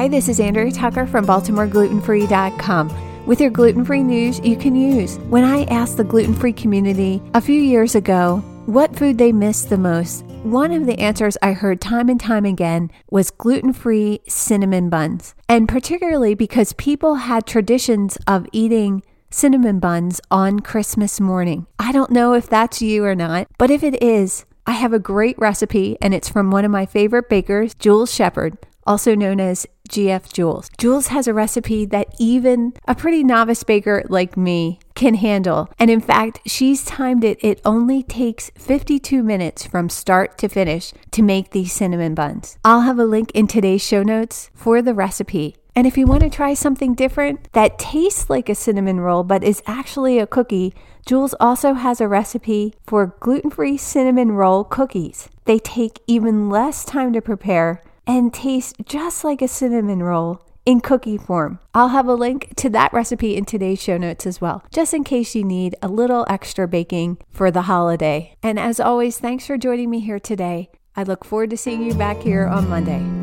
Hi, this is Andrea Tucker from BaltimoreGlutenFree.com with your gluten-free news you can use. When I asked the gluten-free community a few years ago what food they missed the most, one of the answers I heard time and time again was gluten-free cinnamon buns. And particularly because people had traditions of eating cinnamon buns on Christmas morning. I don't know if that's you or not, but if it is, I have a great recipe, and it's from one of my favorite bakers, Jules Shepard, also known as GF Jules. Jules has a recipe that even a pretty novice baker like me can handle. And in fact, she's timed it. It only takes 52 minutes from start to finish to make these cinnamon buns. I'll have a link in today's show notes for the recipe. And if you want to try something different that tastes like a cinnamon roll but is actually a cookie, Jules also has a recipe for gluten-free cinnamon roll cookies. They take even less time to prepare and taste just like a cinnamon roll in cookie form. I'll have a link to that recipe in today's show notes as well, just in case you need a little extra baking for the holiday. And as always, thanks for joining me here today. I look forward to seeing you back here on Monday.